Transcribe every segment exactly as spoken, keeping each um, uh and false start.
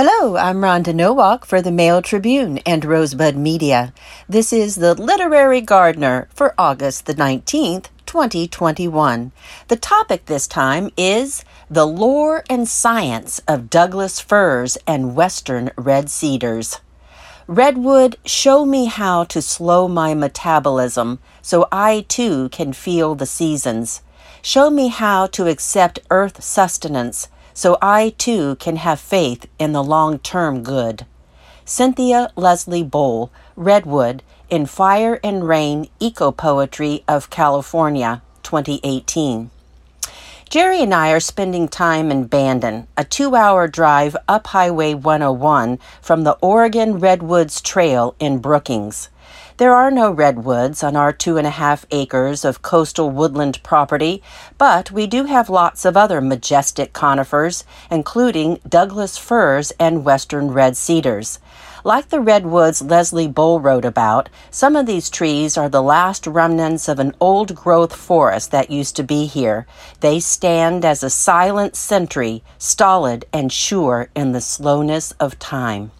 Hello, I'm Rhonda Nowak for the Mail Tribune and Rosebud Media. This is The Literary Gardener for August the nineteenth, twenty twenty-one. The topic this time is The Lore and Science of Douglas Firs and Western Red Cedars. Redwood, show me how to slow my metabolism so I too can feel the seasons. Show me how to accept earth sustenance, so I too can have faith in the long-term good. Cynthia Leslie-Bole, Redwood, in Fire and Rain, Eco Poetry of California, twenty eighteen. Jerry and I are spending time in Bandon, a two-hour drive up Highway one oh one from the Oregon Redwoods Trail in Brookings. There are no redwoods on our two and a half acres of coastal woodland property, but we do have lots of other majestic conifers, including Douglas firs and western red cedars. Like the redwoods Leslie Bull wrote about, some of these trees are the last remnants of an old-growth forest that used to be here. They stand as a silent sentry, stolid and sure in the slowness of time.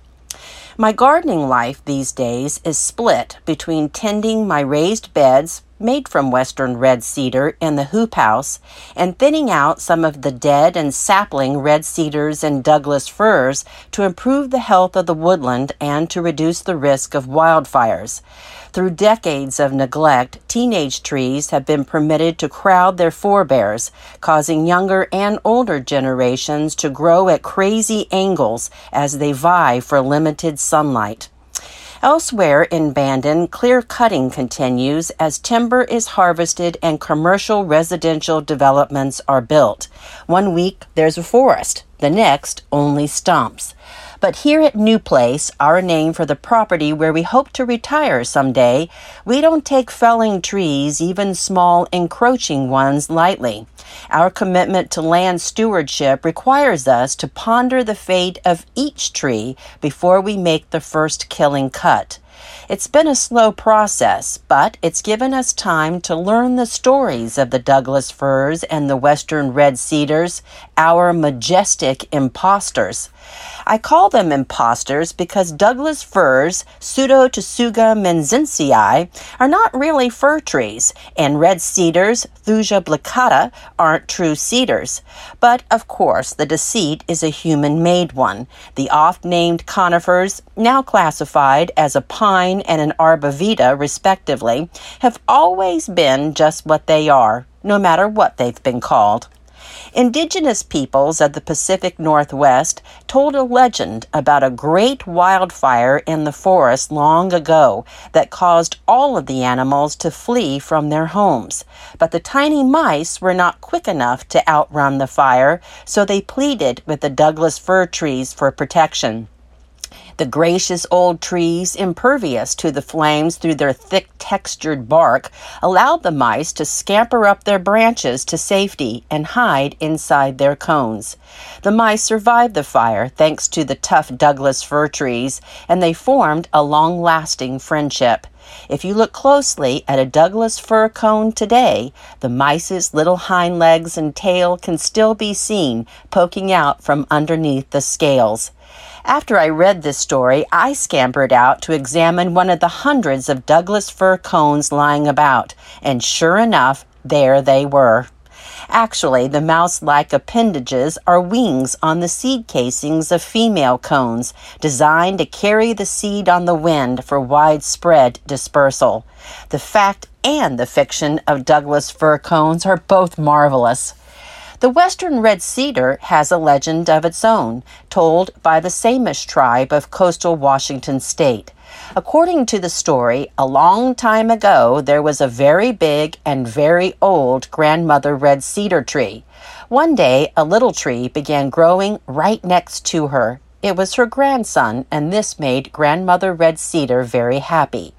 My gardening life these days is split between tending my raised beds made from western red cedar in the hoop house and thinning out some of the dead and sapling red cedars and Douglas firs to improve the health of the woodland and to reduce the risk of wildfires. Through decades of neglect, teenage trees have been permitted to crowd their forebears, causing younger and older generations to grow at crazy angles as they vie for limited sunlight. Elsewhere in Bandon, clear-cutting continues as timber is harvested and commercial residential developments are built. One week, there's a forest. The next, only stumps. But here at New Place, our name for the property where we hope to retire someday, we don't take felling trees, even small encroaching ones, lightly. Our commitment to land stewardship requires us to ponder the fate of each tree before we make the first killing cut. It's been a slow process, but it's given us time to learn the stories of the Douglas firs and the western red cedars, our majestic imposters. I call them imposters because Douglas firs, pseudo tsuga menziesii, are not really fir trees, and red cedars, Thuja plicata, aren't true cedars. But, of course, the deceit is a human-made one. The oft-named conifers, now classified as a pine and an arborvitae, respectively, have always been just what they are, no matter what they've been called. Indigenous peoples of the Pacific Northwest told a legend about a great wildfire in the forest long ago that caused all of the animals to flee from their homes. But the tiny mice were not quick enough to outrun the fire, so they pleaded with the Douglas fir trees for protection. The gracious old trees, impervious to the flames through their thick textured bark, allowed the mice to scamper up their branches to safety and hide inside their cones. The mice survived the fire thanks to the tough Douglas fir trees, and they formed a long-lasting friendship. If you look closely at a Douglas fir cone today, the mice's little hind legs and tail can still be seen poking out from underneath the scales. After I read this story, I scampered out to examine one of the hundreds of Douglas fir cones lying about, and sure enough, there they were. Actually, the mouse-like appendages are wings on the seed casings of female cones, designed to carry the seed on the wind for widespread dispersal. The fact and the fiction of Douglas fir cones are both marvelous. The western red cedar has a legend of its own, told by the Samish tribe of coastal Washington state. According to the story, a long time ago, there was a very big and very old grandmother red cedar tree. One day, a little tree began growing right next to her. It was her grandson, and this made grandmother red cedar very happy.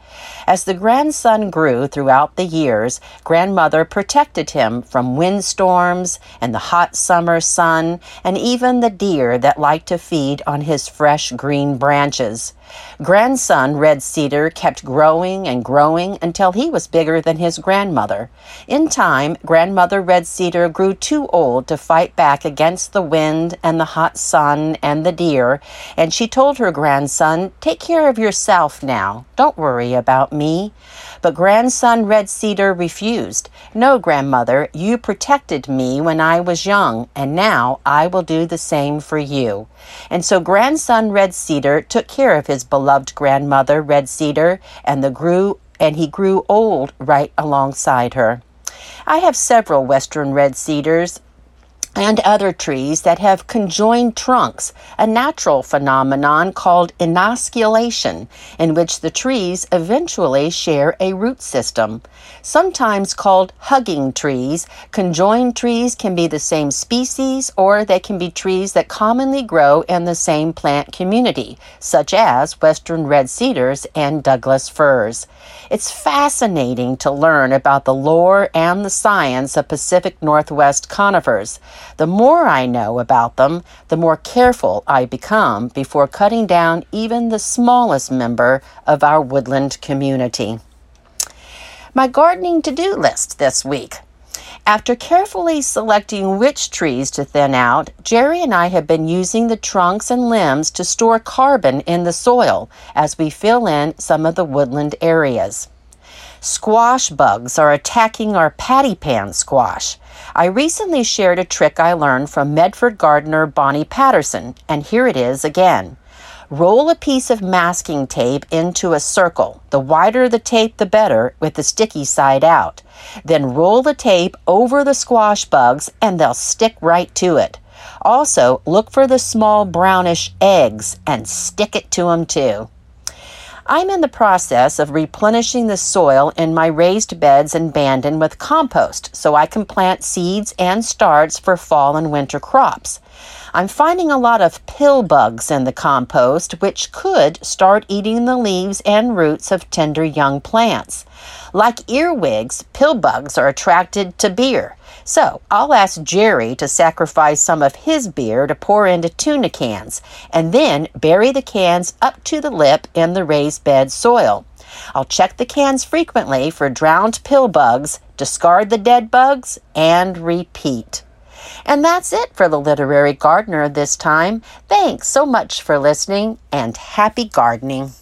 As the grandson grew throughout the years, grandmother protected him from windstorms and the hot summer sun and even the deer that liked to feed on his fresh green branches. Grandson Red Cedar kept growing and growing until he was bigger than his grandmother. In time, grandmother Red Cedar grew too old to fight back against the wind and the hot sun and the deer, and she told her grandson, "Take care of yourself now. Don't worry about me." But grandson Red Cedar refused. "No, grandmother, you protected me when I was young, and now I will do the same for you." And so grandson Red Cedar took care of his beloved grandmother Red Cedar, and the grew and he grew old right alongside her. I have several western red cedars and other trees that have conjoined trunks, a natural phenomenon called inosculation, in which the trees eventually share a root system. Sometimes called hugging trees, conjoined trees can be the same species, or they can be trees that commonly grow in the same plant community, such as western red cedars and Douglas firs. It's fascinating to learn about the lore and the science of Pacific Northwest conifers. The more I know about them, the more careful I become before cutting down even the smallest member of our woodland community. My gardening to-do list this week. After carefully selecting which trees to thin out, Jerry and I have been using the trunks and limbs to store carbon in the soil as we fill in some of the woodland areas. Squash bugs are attacking our patty pan squash. I recently shared a trick I learned from Medford gardener Bonnie Patterson, and here it is again. Roll a piece of masking tape into a circle. The wider the tape, the better, with the sticky side out. Then roll the tape over the squash bugs, and they'll stick right to it. Also, look for the small brownish eggs and stick it to them too. I'm in the process of replenishing the soil in my raised beds and bandon with compost so I can plant seeds and starts for fall and winter crops. I'm finding a lot of pill bugs in the compost, which could start eating the leaves and roots of tender young plants. Like earwigs, pill bugs are attracted to beer. So I'll ask Jerry to sacrifice some of his beer to pour into tuna cans, and then bury the cans up to the lip in the raised bed soil. I'll check the cans frequently for drowned pill bugs, discard the dead bugs, and repeat. And that's it for The Literary Gardener this time. Thanks so much for listening, and happy gardening.